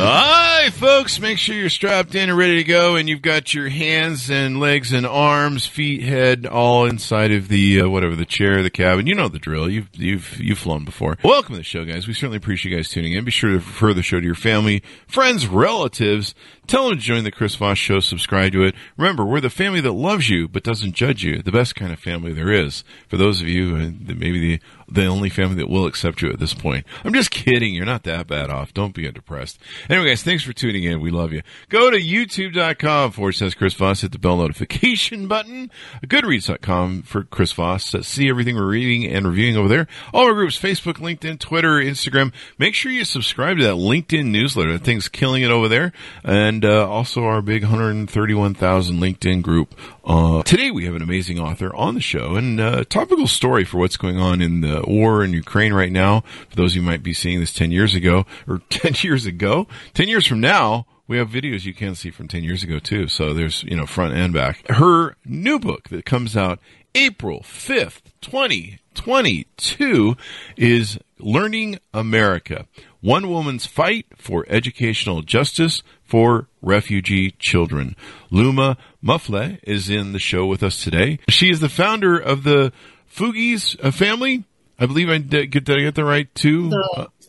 Hi, folks. Make sure you're strapped in and ready to go, and you've got your hands and legs and arms, feet, head, all inside of the the chair, the cabin. You know the drill. You've flown before. Welcome to the show, guys. We certainly appreciate you guys tuning in. Be sure to refer the show to your family, friends, relatives. Tell them to join the Chris Voss Show. Subscribe to it. Remember, we're the family that loves you but doesn't judge you. The best kind of family there is. For those of you, maybe the only family that will accept you at this point. I'm just kidding. You're not that bad off. Don't be depressed. Anyway, guys, thanks for tuning in. We love you. Go to youtube.com/says Chris Voss. Hit the bell notification button. Goodreads.com for Chris Voss. See everything we're reading and reviewing over there. All our groups, Facebook, LinkedIn, Twitter, Instagram. Make sure you subscribe to that LinkedIn newsletter. That thing's killing it over there. And also our big 131,000 LinkedIn group. Today we have an amazing author on the show and a topical story for what's going on in the war in Ukraine right now. For those of you who might be seeing this 10 years from now, we have videos you can see from 10 years ago, too. So there's, front and back. Her new book that comes out April 5th, 2022 is Learning America, One Woman's Fight for Educational Justice for Refugee Children. Luma Mufleh is in the show with us today. She is the founder of the Fugees Family. I believe did I get that right, too?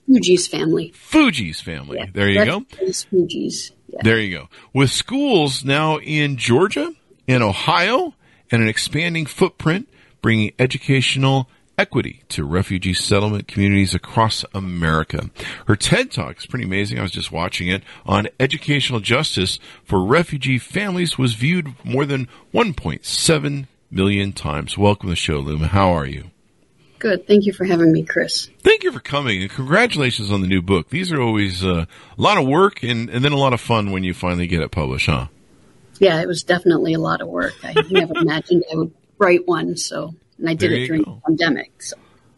Fugees Family. Yeah, there you go. Fugees. Yeah. There you go. With schools now in Georgia, in Ohio, and an expanding footprint, bringing educational equity to refugee settlement communities across America. Her TED Talk is pretty amazing. I was just watching it on educational justice for refugee families, was viewed more than 1.7 million times. Welcome to the show, Luma. How are you? Good. Thank you for having me, Chris. Thank you for coming, and congratulations on the new book. These are always a lot of work and then a lot of fun when you finally get it published, huh? Yeah, it was definitely a lot of work. I never imagined I would write one, and I did it during the pandemic. So.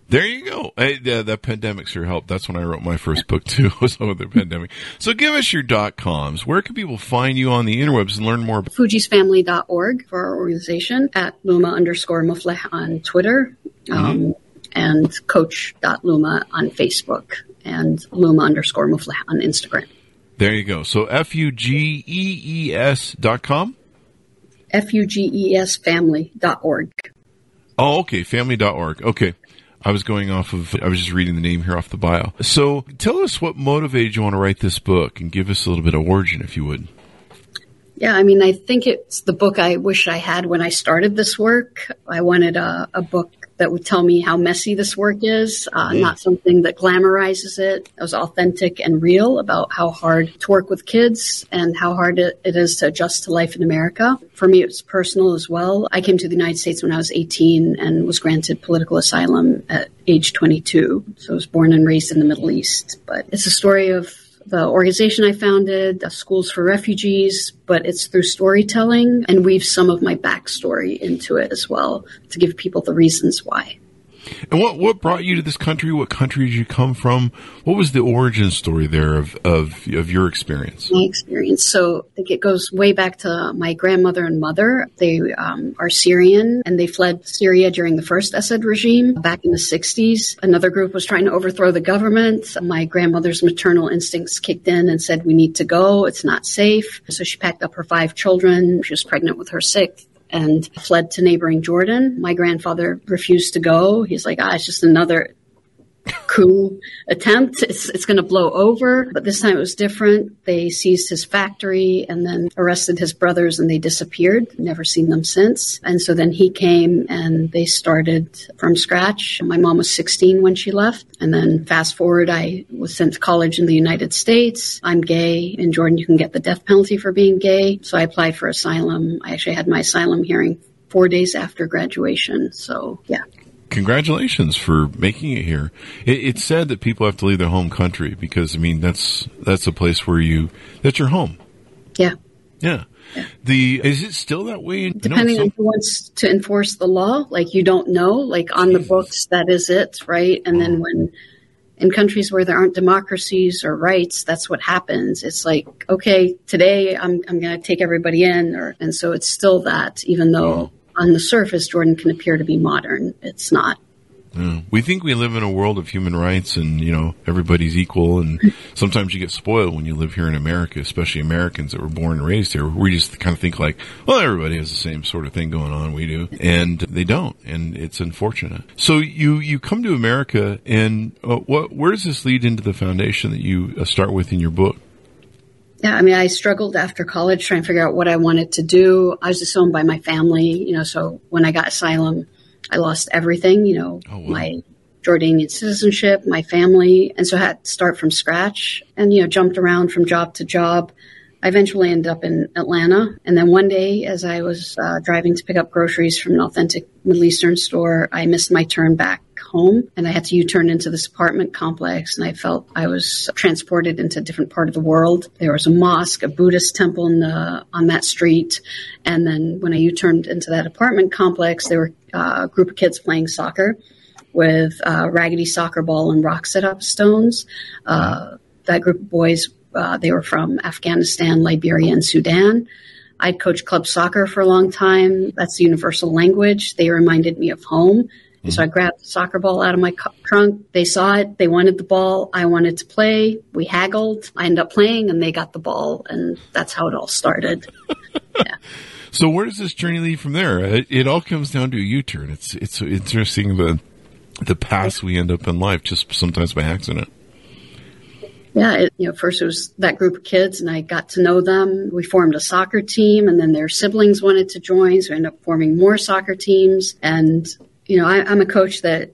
There you go. The pandemic sure helped. That's when I wrote my first book, too, was over the pandemic. So give us your .coms. Where can people find you on the interwebs and learn more about Fugeesfamily.org for our organization, at Luma_Mufleh on Twitter. And coach.luma on Facebook, and Luma_Mufleh on Instagram. There you go. So FUGEES.com? FUGEESfamily.org. Oh, okay. Family.org. Okay. I was just reading the name here off the bio. So tell us what motivated you want to write this book, and give us a little bit of origin, if you would. Yeah, I think it's the book I wish I had when I started this work. I wanted a book that would tell me how messy this work is, not something that glamorizes it. It was authentic and real about how hard to work with kids and how hard it is to adjust to life in America. For me, it's personal as well. I came to the United States when I was 18 and was granted political asylum at age 22. So I was born and raised in the Middle East. But it's a story of the organization I founded, Schools for Refugees, but it's through storytelling, and weave some of my backstory into it as well to give people the reasons why. And what brought you to this country? What country did you come from? What was the origin story there of your experience? My experience. So I think it goes way back to my grandmother and mother. They are Syrian, and they fled Syria during the first Assad regime back in the 60s. Another group was trying to overthrow the government. My grandmother's maternal instincts kicked in and said, we need to go. It's not safe. So she packed up her 5 children. She was pregnant with her 6th. And fled to neighboring Jordan. My grandfather refused to go. He's like, it's just another coup attempt. It's going to blow over. But this time it was different. They seized his factory and then arrested his brothers, and they disappeared. Never seen them since. And so then he came, and they started from scratch. My mom was 16 when she left. And then fast forward, I was sent to college in the United States. I'm gay. In Jordan, you can get the death penalty for being gay. So I applied for asylum. I actually had my asylum hearing 4 days after graduation. So, yeah. congratulations for making it here. It's sad that people have to leave their home country because, I mean, that's a place where that's your home. Yeah. Yeah. Is it still that way? Depending on who wants to enforce the law, like you don't know, like on the books, that is it, right? And then when in countries where there aren't democracies or rights, that's what happens. It's like, okay, today I'm going to take everybody in, and so it's still that, even though on the surface Jordan can appear to be modern, it's not. Yeah. We think we live in a world of human rights and, you know, everybody's equal. And sometimes you get spoiled when you live here in America, especially Americans that were born and raised here. We just kind of think like, well, everybody has the same sort of thing going on. We do. And they don't. And it's unfortunate. So you come to America and where does this lead into the foundation that you start with in your book? Yeah, I mean, I struggled after college trying to figure out what I wanted to do. I was disowned by my family, you know, so when I got asylum, I lost everything, you know, my Jordanian citizenship, my family. And so I had to start from scratch and, you know, jumped around from job to job. I eventually ended up in Atlanta. And then one day, as I was driving to pick up groceries from an authentic Middle Eastern store, I missed my turn back home and I had to U-turn into this apartment complex, and I felt I was transported into a different part of the world. There was a mosque, a Buddhist temple on that street, and then when I U-turned into that apartment complex, there were a group of kids playing soccer with a raggedy soccer ball and rocks set up stones. That group of boys, they were from Afghanistan, Liberia, and Sudan. I'd coached club soccer for a long time. That's the universal language. They reminded me of home. So I grabbed the soccer ball out of my trunk. They saw it. They wanted the ball. I wanted to play. We haggled. I ended up playing, and they got the ball, and that's how it all started. Yeah. So where does this journey lead from there? It all comes down to a U-turn. It's interesting the paths we end up in life, just sometimes by accident. Yeah, first it was that group of kids, and I got to know them. We formed a soccer team, and then their siblings wanted to join, so I ended up forming more soccer teams. And you know, I'm a coach that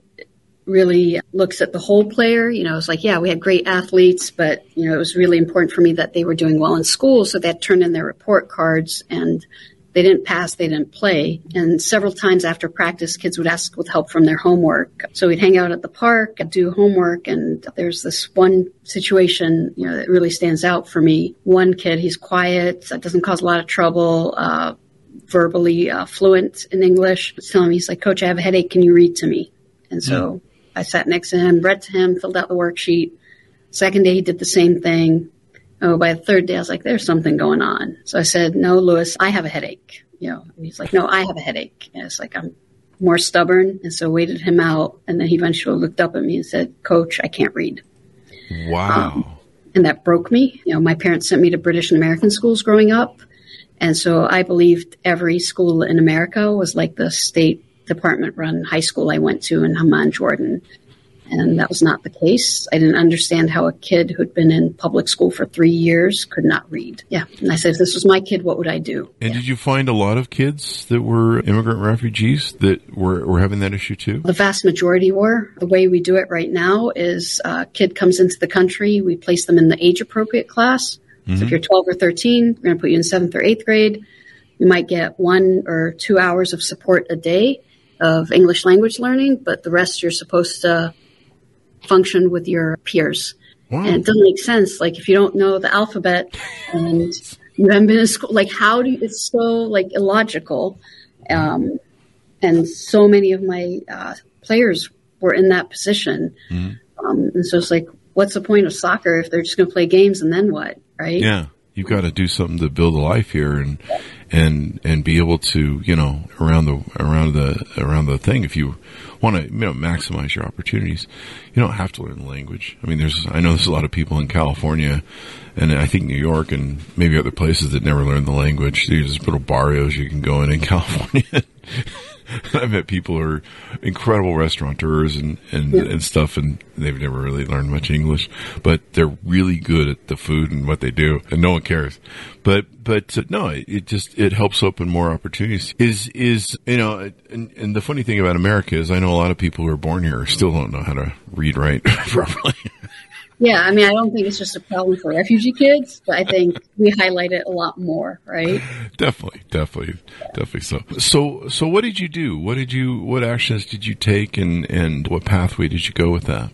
really looks at the whole player. You know, it's like, yeah, we had great athletes, but, you know, it was really important for me that they were doing well in school. So they had turned in their report cards and they didn't pass, they didn't play. And several times after practice, kids would ask with help from their homework. So we'd hang out at the park, do homework. And there's this one situation, you know, that really stands out for me. One kid, he's quiet, that doesn't cause a lot of trouble, verbally fluent in English. He's telling me, he's like, Coach, I have a headache. Can you read to me? And so I sat next to him, read to him, filled out the worksheet. Second day, he did the same thing. Oh, by the third day, I was like, there's something going on. So I said, no, Lewis, I have a headache. You know, and he's like, no, I have a headache. And it's like, I'm more stubborn. And so waited him out. And then he eventually looked up at me and said, Coach, I can't read. Wow. And that broke me. You know, my parents sent me to British and American schools growing up. And so I believed every school in America was like the State Department-run high school I went to in Amman, Jordan. And that was not the case. I didn't understand how a kid who'd been in public school for 3 years could not read. Yeah. And I said, if this was my kid, what would I do? And did you find a lot of kids that were immigrant refugees that were having that issue too? The vast majority were. The way we do it right now is a kid comes into the country, we place them in the age-appropriate class. So if you're 12 or 13, we're going to put you in 7th or 8th grade. You might get 1 or 2 hours of support a day of English language learning, but the rest you're supposed to function with your peers. Wow. And it doesn't make sense. Like, if you don't know the alphabet and you haven't been in school, like, how do you, it's so, like, illogical. And so many of my players were in that position. And so it's like, what's the point of soccer if they're just going to play games and then what, right? Yeah. You've got to do something to build a life here and be able to, you know, around the thing. If you want to, you know, maximize your opportunities, you don't have to learn the language. I mean, I know there's a lot of people in California and I think New York and maybe other places that never learn the language. There's little barrios you can go in California. I've met people who are incredible restaurateurs and stuff, and they've never really learned much English, but they're really good at the food and what they do, and no one cares. But no, it helps open more opportunities. And the funny thing about America is I know a lot of people who are born here still don't know how to read, write properly. Yeah, I mean, I don't think it's just a problem for refugee kids, but I think we highlight it a lot more, right? Definitely. So what did you do? What actions did you take, and what pathway did you go with that?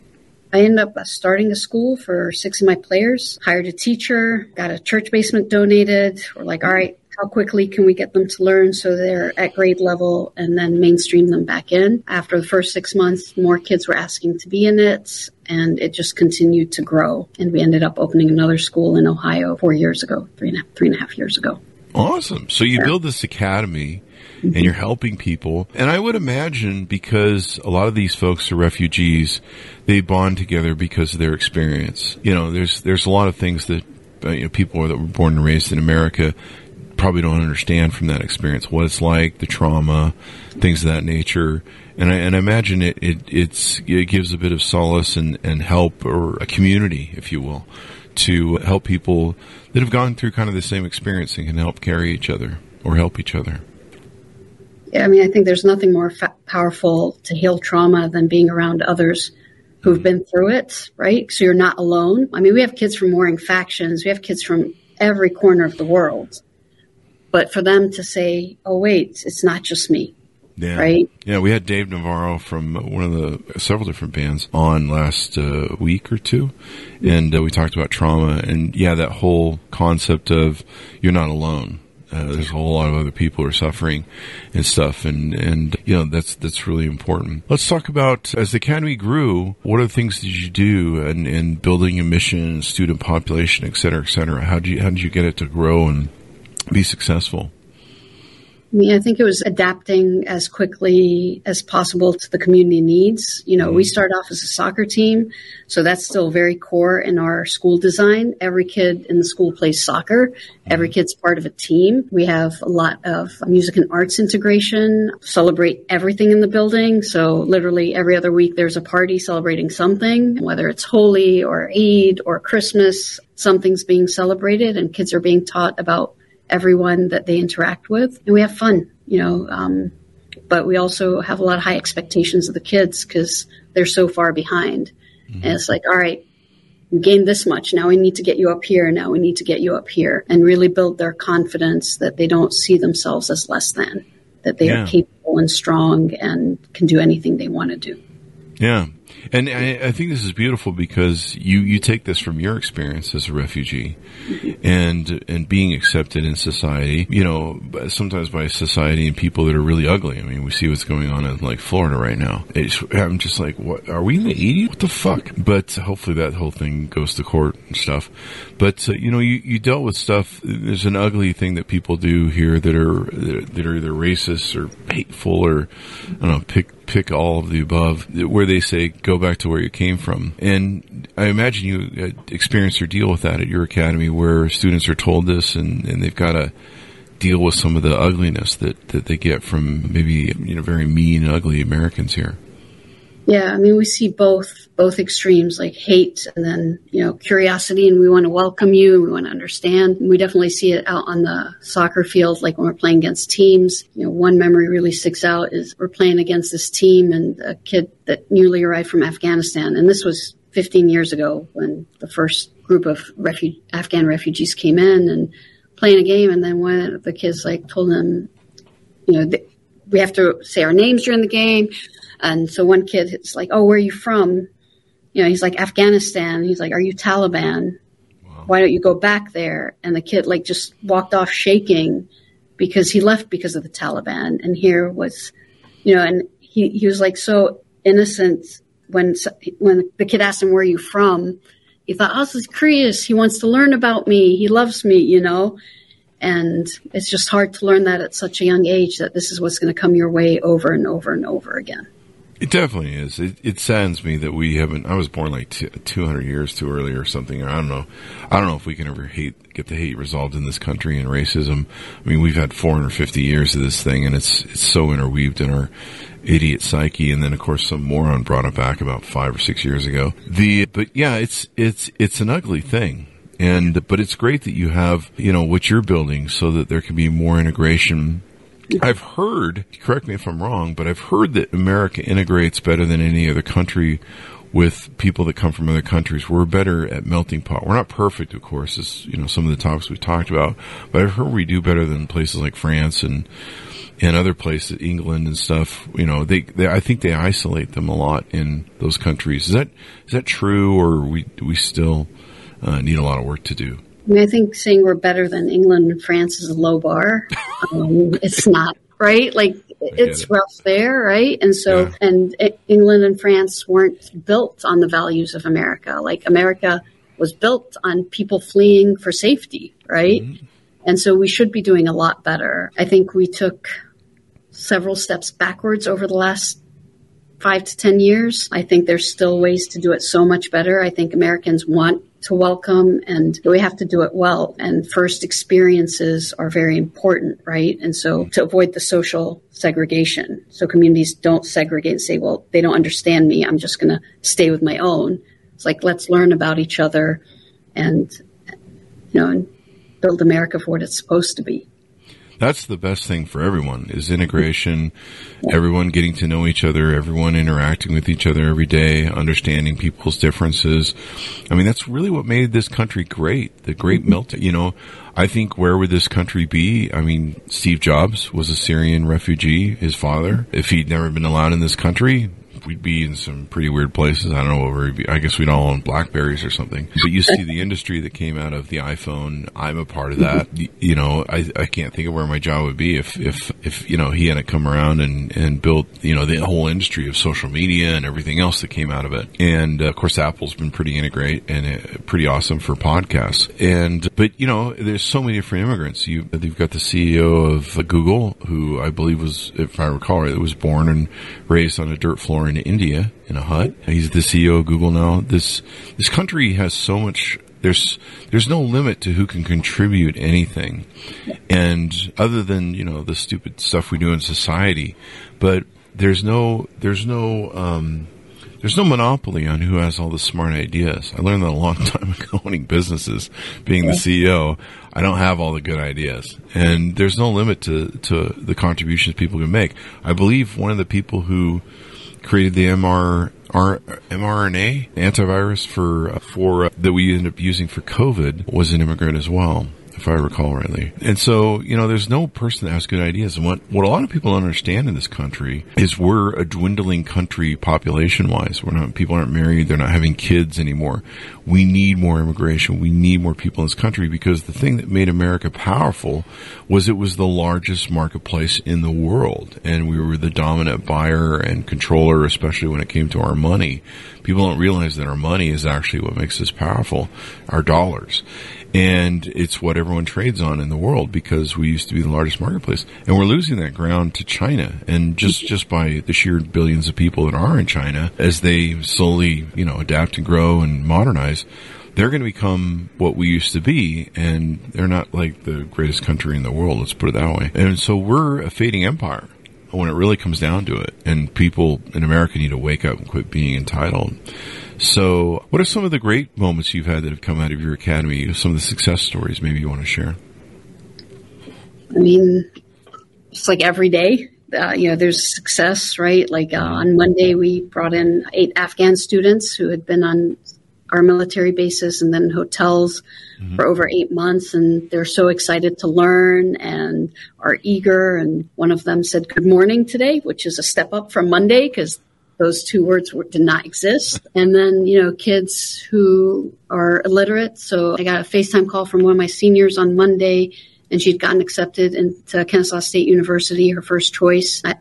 I ended up starting a school for 6 of my players, hired a teacher, got a church basement donated. We're like, all right, how quickly can we get them to learn so they're at grade level, and then mainstream them back in? After the first 6 months, more kids were asking to be in it, and it just continued to grow. And we ended up opening another school in Ohio 3.5 years ago. Awesome. So you build this academy, and you're helping people. And I would imagine, because a lot of these folks are refugees, they bond together because of their experience. You know, there's a lot of things that people that were born and raised in America probably don't understand from that experience, what it's like, the trauma, things of that nature. And I imagine it gives a bit of solace and help, or a community, if you will, to help people that have gone through kind of the same experience and can help carry each other or help each other. Yeah, I mean, I think there's nothing more powerful to heal trauma than being around others who've been through it, right? So you're not alone. I mean, we have kids from warring factions. We have kids from every corner of the world. But for them to say, oh, wait, it's not just me, right? Yeah, we had Dave Navarro from one of the several different bands on last week or two, and we talked about trauma. And, yeah, that whole concept of you're not alone. There's a whole lot of other people who are suffering and stuff, and you know, that's really important. Let's talk about, as the academy grew, what other things did you do in building a mission, student population, et cetera, et cetera? How did you get it to grow and be successful? I mean, I think it was adapting as quickly as possible to the community needs. You know, we started off as a soccer team, so that's still very core in our school design. Every kid in the school plays soccer. Every kid's part of a team. We have a lot of music and arts integration, celebrate everything in the building. So literally every other week there's a party celebrating something, whether it's Holi or Eid or Christmas, something's being celebrated, and kids are being taught about everyone that they interact with. And we have fun, but we also have a lot of high expectations of the kids because they're so far behind. And it's like, all right, you gained this much. Now we need to get you up here. And really build their confidence that they don't see themselves as less than, that they are capable and strong and can do anything they want to do. Yeah. And I think this is beautiful because you take this from your experience as a refugee and being accepted in society, you know, sometimes by society and people that are really ugly. I mean, we see what's going on in like Florida right now. I'm just like, what, are we in the 80s? What the fuck? But hopefully that whole thing goes to court and stuff. But, you dealt with stuff. There's an ugly thing that people do here that are either racist or hateful or, I don't know, pick all of the above, where they say, go back to where you came from. And I imagine you experience or deal with that at your academy, where students are told this and they've got to deal with some of the ugliness that they get from maybe, very mean, ugly Americans here. Yeah, I mean, we see both extremes, like hate and then, curiosity, and we want to welcome you, and we want to understand. And we definitely see it out on the soccer field, like when we're playing against teams. One memory really sticks out is we're playing against this team and a kid that newly arrived from Afghanistan. And this was 15 years ago when the first group of Afghan refugees came in and playing a game. And then one of the kids told them, we have to say our names during the game. And so one kid is like, oh, where are you from? He's like, Afghanistan. He's like, are you Taliban? Wow. Why don't you go back there? And the kid just walked off shaking because he left because of the Taliban. And here was, and he was so innocent when the kid asked him, where are you from? He thought, oh, this is curious. He wants to learn about me. He loves me, And it's just hard to learn that at such a young age, that this is what's going to come your way over and over and over again. It definitely is. It saddens me that we haven't. I was born 200 years too early or something. I don't know. I don't know if we can ever get the hate resolved in this country and racism. I mean, we've had 450 years of this thing, and it's so interweaved in our idiot psyche. And then, of course, some moron brought it back about 5 or 6 years ago. It's an ugly thing. But it's great that you have, what you're building so that there can be more integration. I've heard, correct me if I'm wrong, but I've heard that America integrates better than any other country with people that come from other countries. We're better at melting pot. We're not perfect, of course, as you know, some of the topics we've talked about, but I've heard we do better than places like France and other places, England and stuff. You know, they I think they isolate them a lot in those countries. Is that true, or we still need a lot of work to do? I mean, I think saying we're better than England and France is a low bar. It's not, right? Like, it's rough there, right? And so, and England and France weren't built on the values of America. Like, America was built on people fleeing for safety, right? Mm-hmm. And so we should be doing a lot better. I think we took several steps backwards over the last 5 to 10 years. I think there's still ways to do it so much better. I think Americans want to welcome, and we have to do it well. And first experiences are very important, right? And so to avoid the social segregation, so communities don't segregate and say, well, they don't understand me, I'm just going to stay with my own. It's like, let's learn about each other and, you know, and build America for what it's supposed to be. That's the best thing for everyone, is integration, everyone getting to know each other, everyone interacting with each other every day, understanding people's differences. I mean, that's really what made this country great, the great melting. You know, I think, where would this country be? I mean, Steve Jobs was a Syrian refugee, his father. If he'd never been allowed in this country, we'd be in some pretty weird places. I don't know where we'd be. I guess we'd all own Blackberries or something. But you see the industry that came out of the iPhone. I'm a part of that. You know, I can't think of where my job would be if you know, he hadn't come around and built, you know, the whole industry of social media and everything else that came out of it. And of course, Apple's been pretty integrate and pretty awesome for podcasts. But you know, there's so many different immigrants. You've got the CEO of Google, who I believe was, if I recall right, was born and raised on a dirt floor in India in a hut. He's the CEO of Google now. This country has so much. There's no limit to who can contribute anything, and other than, you know, the stupid stuff we do in society, but there's no monopoly on who has all the smart ideas. I learned that a long time ago owning businesses, being the CEO. I don't have all the good ideas, and there's no limit to the contributions people can make. I believe one of the people who created the mRNA antivirus for that we ended up using for COVID was an immigrant as well, if I recall rightly. And so, you know, there's no person that has good ideas. And what a lot of people don't understand in this country is we're a dwindling country population-wise. People aren't married. They're not having kids anymore. We need more immigration. We need more people in this country, because the thing that made America powerful was it was the largest marketplace in the world. And we were the dominant buyer and controller, especially when it came to our money. People don't realize that our money is actually what makes us powerful, our dollars. And it's what everyone trades on in the world, because we used to be the largest marketplace. And we're losing that ground to China. And just by the sheer billions of people that are in China, as they slowly, you know, adapt and grow and modernize, they're going to become what we used to be. And they're not like the greatest country in the world, let's put it that way. And so we're a fading empire when it really comes down to it. And people in America need to wake up and quit being entitled. So what are some of the great moments you've had that have come out of your academy? Some of the success stories maybe you want to share? I mean, it's like every day, you know, there's success, right? Like on Monday, we brought in 8 Afghan students who had been on our military bases and then hotels for over 8 months. And they're so excited to learn and are eager. And one of them said, "Good morning" today, which is a step up from Monday, because those 2 words did not exist. And then, you know, kids who are illiterate. So I got a FaceTime call from one of my seniors on Monday, and she'd gotten accepted into Kennesaw State University, her first choice. I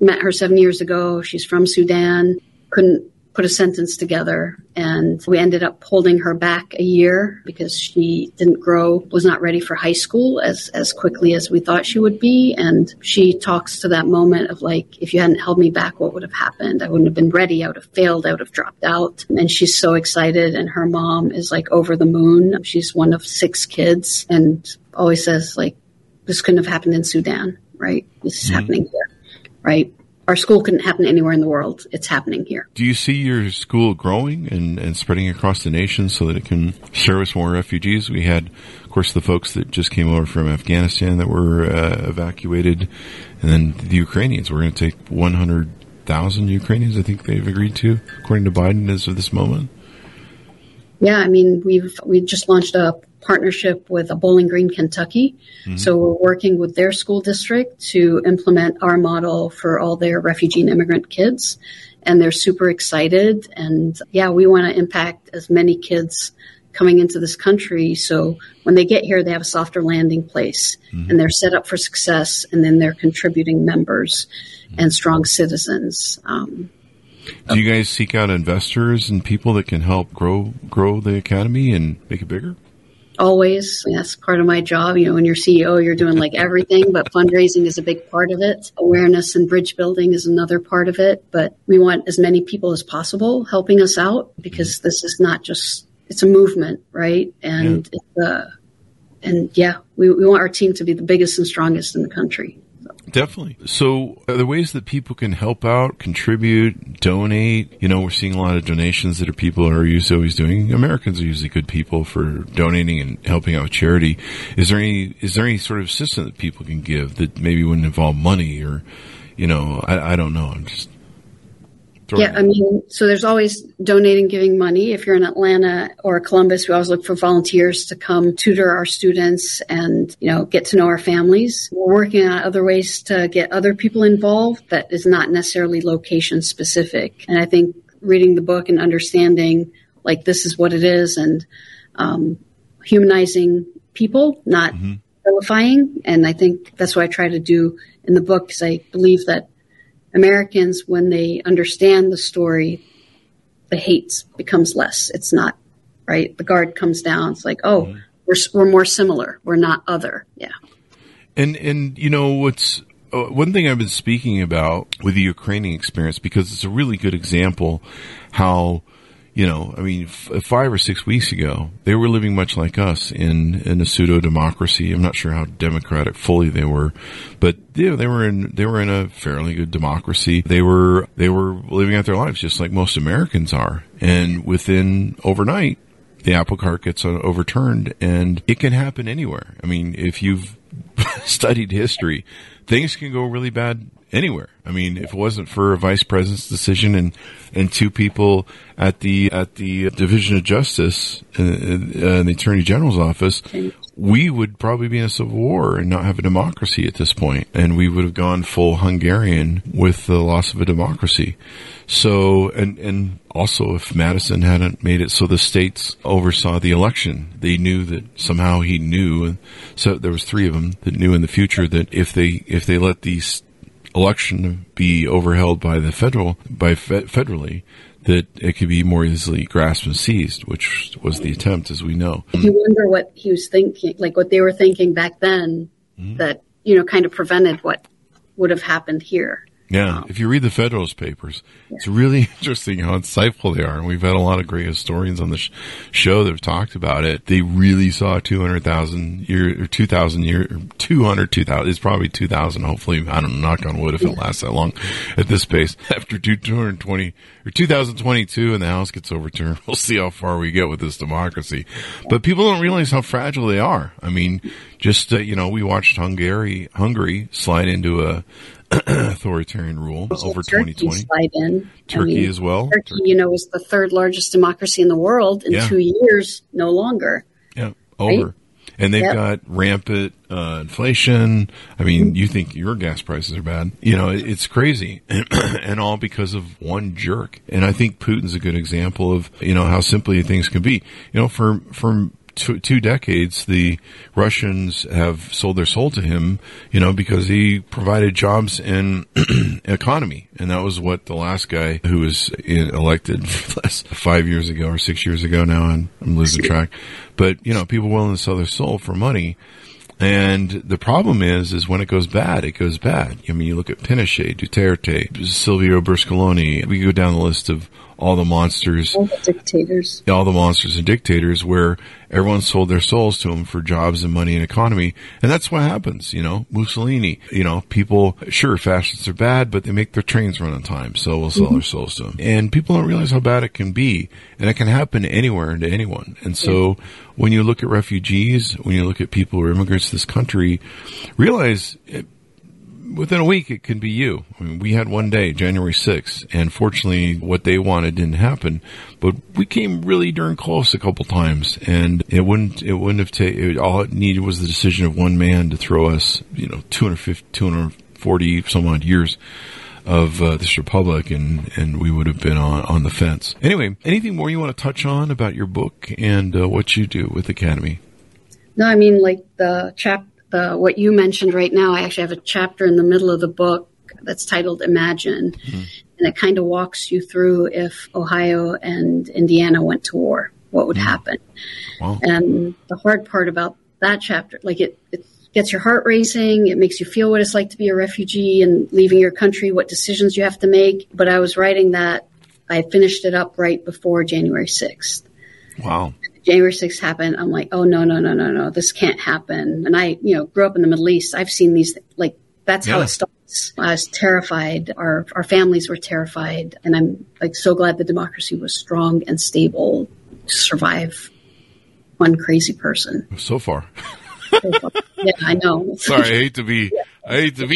met her 7 years ago. She's from Sudan. Couldn't put a sentence together. And we ended up holding her back a year because she didn't grow, was not ready for high school as quickly as we thought she would be. And she talks to that moment of like, if you hadn't held me back, what would have happened? I wouldn't have been ready. I would have failed. I would have dropped out. And she's so excited. And her mom is like over the moon. She's one of 6 kids and always says like, this couldn't have happened in Sudan, right? This is happening here, right? Our school couldn't happen anywhere in the world. It's happening here. Do you see your school growing and spreading across the nation so that it can service more refugees? We had, of course, the folks that just came over from Afghanistan that were evacuated. And then the Ukrainians. We're going to take 100 100,000 Ukrainians, I think they've agreed to, according to Biden, as of this moment. Yeah, I mean, we just launched a partnership with Bowling Green, Kentucky. Mm-hmm. So we're working with their school district to implement our model for all their refugee and immigrant kids. And they're super excited. And yeah, we want to impact as many kids coming into this country. So when they get here, they have a softer landing place, mm-hmm. and they're set up for success. And then they're contributing members, mm-hmm. and strong citizens. Do you guys seek out investors and people that can help grow the academy and make it bigger? Always. That's part of my job. You know, when you're CEO, you're doing like everything, but fundraising is a big part of it. Awareness and bridge building is another part of it. But we want as many people as possible helping us out, because this is not just, it's a movement, right? And yeah, we want our team to be the biggest and strongest in the country. Definitely. So are there ways that people can help out, contribute, donate? You know, we're seeing a lot of donations that people are usually always doing. Americans are usually good people for donating and helping out with charity. Is there any sort of assistance that people can give that maybe wouldn't involve money, or, you know, I don't know. I'm just throwing it. I mean, so there's always donating, giving money. If you're in Atlanta or Columbus, we always look for volunteers to come tutor our students and, you know, get to know our families. We're working on other ways to get other people involved that is not necessarily location specific. And I think reading the book and understanding, like, this is what it is, and humanizing people, not mm-hmm. vilifying. And I think that's what I try to do in the book, because I believe that Americans, when they understand the story, the hate becomes less. It's not, right? The guard comes down. It's like, oh, mm-hmm. we're more similar. We're not other. Yeah. And you know, what's one thing I've been speaking about with the Ukrainian experience, because it's a really good example how, you know, I mean, 5 or 6 weeks ago, they were living much like us in a pseudo-democracy. I'm not sure how democratic fully they were, but yeah, they were in a fairly good democracy. They were living out their lives just like most Americans are. And within overnight, the apple cart gets overturned, and it can happen anywhere. I mean, if you've studied history, things can go really bad anywhere. I mean, if it wasn't for a vice president's decision and two people at the Division of Justice in the Attorney General's office, we would probably be in a civil war and not have a democracy at this point, and we would have gone full Hungarian with the loss of a democracy. So, and also if Madison hadn't made it so the states oversaw the election, they knew that somehow he knew, so there was three of them that knew in the future that if they let these election be overheld by the federally, that it could be more easily grasped and seized, which was the attempt, as we know. You wonder what he was thinking, like what they were thinking back then, mm-hmm. that, you know, kind of prevented what would have happened here. Yeah. If you read the Federalist Papers, yeah. It's really interesting how insightful they are. And we've had a lot of great historians on the show that have talked about it. They really saw 200,000 years, it's probably 2,000, hopefully. I don't know, knock on wood if it lasts that long at this pace. After 220 or 2022 and the House gets overturned, we'll see how far we get with this democracy. But people don't realize how fragile they are. I mean, just, you know, we watched Hungary slide into a authoritarian rule over 2020. Turkey as well. Turkey, you know, is the third largest democracy in the world in 2 years, no longer. Yeah, over. Right? And they've got rampant inflation. I mean, you think your gas prices are bad. You know, it's crazy. And all because of one jerk. And I think Putin's a good example of, you know, how simply things can be. You know, for two decades, the Russians have sold their soul to him, you know, because he provided jobs and economy. And that was what the last guy who was elected 5 years ago or 6 years ago now, and I'm losing track. But, you know, people willing to sell their soul for money. And the problem is when it goes bad, it goes bad. I mean, you look at Pinochet, Duterte, Silvio Berlusconi. We go down the list of all the monsters. All the dictators. All the monsters and dictators, where everyone sold their souls to them for jobs and money and economy. And that's what happens, you know. Mussolini, you know, people, sure, fascists are bad, but they make their trains run on time, so we'll sell mm-hmm. our souls to them. And people don't realize how bad it can be. And it can happen anywhere and to anyone. And so when you look at refugees, when you look at people who are immigrants to this country, realize within a week, it could be you. I mean, we had one day, January 6th, and fortunately, what they wanted didn't happen. But we came really darn close a couple times, and it wouldn't have taken. All it needed was the decision of one man to throw us, 240 some odd years of this republic, and we would have been on the fence. Anyway, anything more you want to touch on about your book and what you do with Academy? No, I mean, like the what you mentioned right now, I actually have a chapter in the middle of the book that's titled Imagine, and it kind of walks you through if Ohio and Indiana went to war, what would happen. Wow. And the hard part about that chapter, like it gets your heart racing. It makes you feel what it's like to be a refugee and leaving your country, what decisions you have to make. But I was writing that. I finished it up right before January 6th. Wow. January 6th happened. I'm like, oh, no. This can't happen. And I, grew up in the Middle East. I've seen these, that's how it starts. I was terrified. Our families were terrified. And I'm so glad the democracy was strong and stable to survive one crazy person. So far. Yeah, I know. Sorry, I hate to be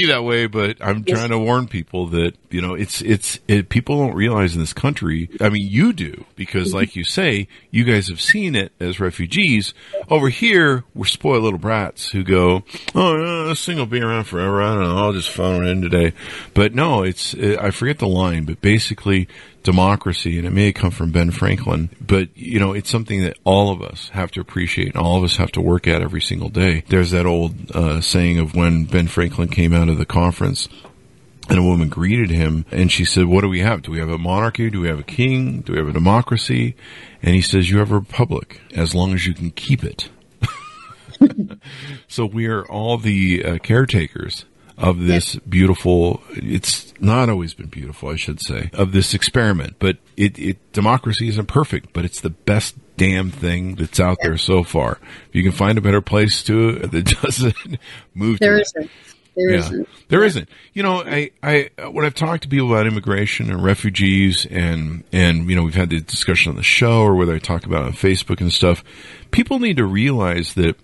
that way, but I'm trying to warn people that it's people don't realize in this country. I mean, you do, because like you say, you guys have seen it as refugees. Over here, we're spoiled little brats who go, oh, no, this thing will be around forever. I don't know. I'll just phone it in today. But no, I forget the line, but basically, democracy, and it may come from Ben Franklin, but it's something that all of us have to appreciate and all of us have to work at every single day. There's that old saying of when Ben Franklin came out of the conference and a woman greeted him and she said, what do we have? Do we have a monarchy? Do we have a king? Do we have a democracy? And he says, you have a republic as long as you can keep it. So we are all the caretakers of this beautiful, it's not always been beautiful, I should say, of this experiment. But democracy isn't perfect, but it's the best damn thing that's out there so far. If you can find a better place to that doesn't move there to isn't. It. There isn't. When I've talked to people about immigration and refugees and we've had the discussion on the show or whether I talk about it on Facebook and stuff, people need to realize that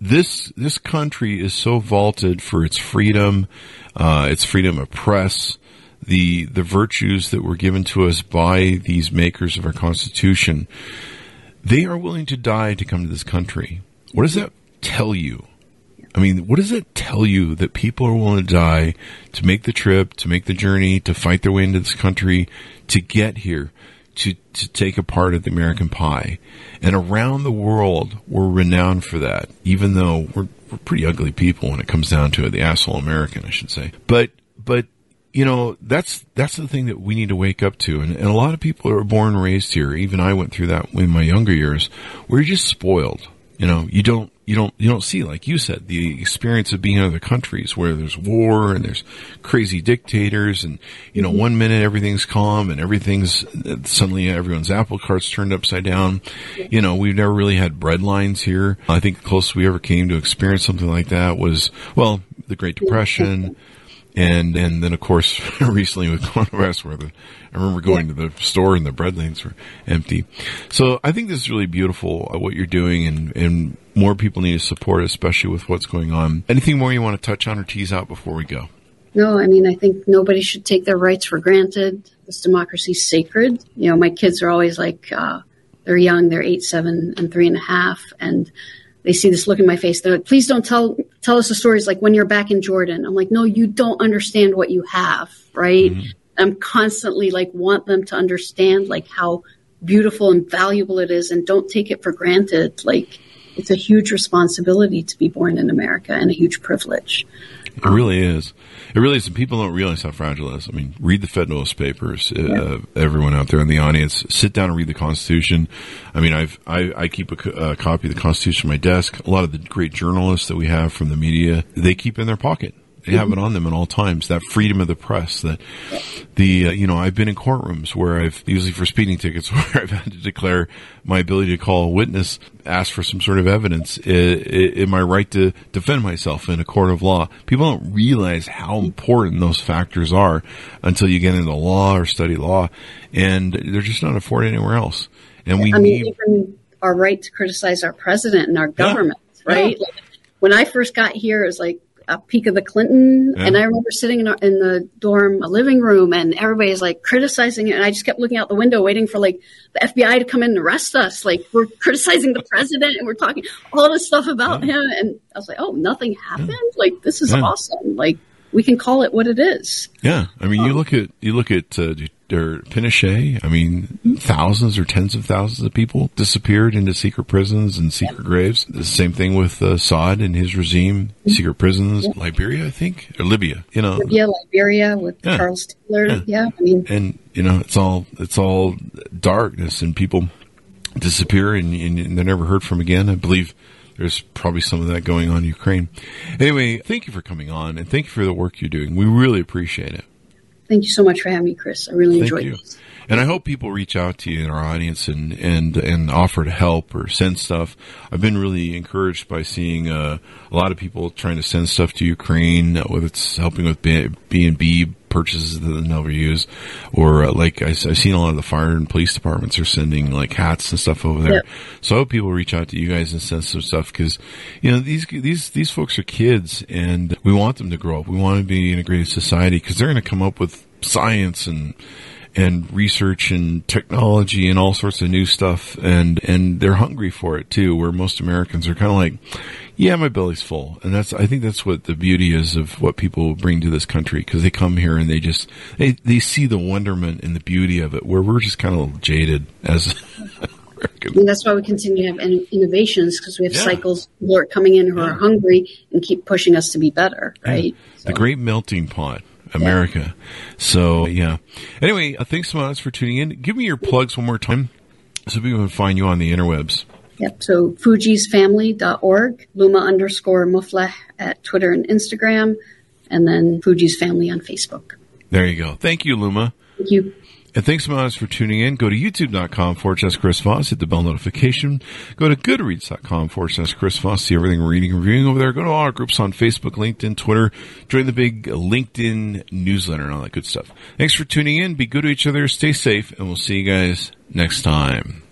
this country is so vaulted for its freedom of press, the virtues that were given to us by these makers of our Constitution. They are willing to die to come to this country. What does that tell you? I mean, what does it tell you that people are willing to die to make the trip, to make the journey, to fight their way into this country, to get here, to take a part of the American pie? And around the world, we're renowned for that, even though we're pretty ugly people when it comes down to it, the asshole American, I should say. But that's the thing that we need to wake up to. And a lot of people are born and raised here. Even I went through that in my younger years. We're just spoiled. You don't see, like you said, the experience of being in other countries where there's war and there's crazy dictators and, one minute everything's calm and everything's suddenly everyone's apple cart's turned upside down. We've never really had bread lines here. I think the closest we ever came to experience something like that was, the Great Depression. And then, of course, recently with coronavirus, I remember going to the store and the bread lanes were empty. So I think this is really beautiful, what you're doing, and more people need to support, especially with what's going on. Anything more you want to touch on or tease out before we go? No, I mean, I think nobody should take their rights for granted. This democracy is sacred. My kids are always they're young, they're 8, 7, and 3.5, and they see this look in my face. They're like, please don't tell us the stories like when you're back in Jordan. I'm like, no, you don't understand what you have, right? Mm-hmm. I'm constantly want them to understand how beautiful and valuable it is and don't take it for granted. It's a huge responsibility to be born in America and a huge privilege. It really is. It really is. And people don't realize how fragile it is. I mean, read the Federalist Papers, everyone out there in the audience. Sit down and read the Constitution. I mean, I keep a copy of the Constitution on my desk. A lot of the great journalists that we have from the media, they keep in their pocket. They have it on them at all times. That freedom of the press. That I've been in courtrooms where I've usually for speeding tickets where I've had to declare my ability to call a witness, ask for some sort of evidence, in my right to defend myself in a court of law. People don't realize how important those factors are until you get into law or study law, and they're just not afforded anywhere else. And we need even our right to criticize our president and our government, right? When I first got here, it was a peak of the Clinton. Yeah. And I remember sitting in the dorm living room and everybody's like criticizing it. And I just kept looking out the window waiting for like the FBI to come in and arrest us. Like we're criticizing the president and we're talking all this stuff about him. And I was like, oh, nothing happened. Yeah. Like this is awesome. Like we can call it what it is. Yeah. I mean, you look at Pinochet. I mean, thousands or tens of thousands of people disappeared into secret prisons and secret graves. The same thing with Assad and his regime, secret prisons, Liberia, I think, or Libya. You know, Liberia with Charles Taylor. Yeah, I mean, and you know, it's all darkness, and people disappear, and they're never heard from again. I believe. There's probably some of that going on in Ukraine. Anyway, thank you for coming on, and thank you for the work you're doing. We really appreciate it. Thank you so much for having me, Chris. I really enjoyed this. And I hope people reach out to you in our audience and offer to help or send stuff. I've been really encouraged by seeing a lot of people trying to send stuff to Ukraine, whether it's helping with B&B purchases that they never use, or like I've seen a lot of the fire and police departments are sending like hats and stuff over there. Yep. So I hope people reach out to you guys and send some stuff because, you know, these folks are kids and we want them to grow up. We want to be in a great society because they're going to come up with science and research and technology and all sorts of new stuff. And they're hungry for it too, where most Americans are kind of like, yeah, my belly's full. And I think that's what the beauty is of what people bring to this country. Cause they come here and they see the wonderment and the beauty of it where we're just kind of jaded as Americans. And that's why we continue to have innovations because we have cycles who are coming in who are hungry and keep pushing us to be better. Right. Yeah. So. The great melting pot. America. So, Anyway, thanks so much for tuning in. Give me your plugs one more time so people can find you on the interwebs. Yep. So, fugeesfamily.org, Luma_Mufleh at Twitter and Instagram, and then Fugees Family on Facebook. There you go. Thank you, Luma. Thank you. And thanks so much for tuning in. Go to youtube.com/Chris Voss. Hit the bell notification. Go to goodreads.com/Chris Voss. See everything we're reading and reviewing over there. Go to all our groups on Facebook, LinkedIn, Twitter. Join the big LinkedIn newsletter and all that good stuff. Thanks for tuning in. Be good to each other. Stay safe. And we'll see you guys next time.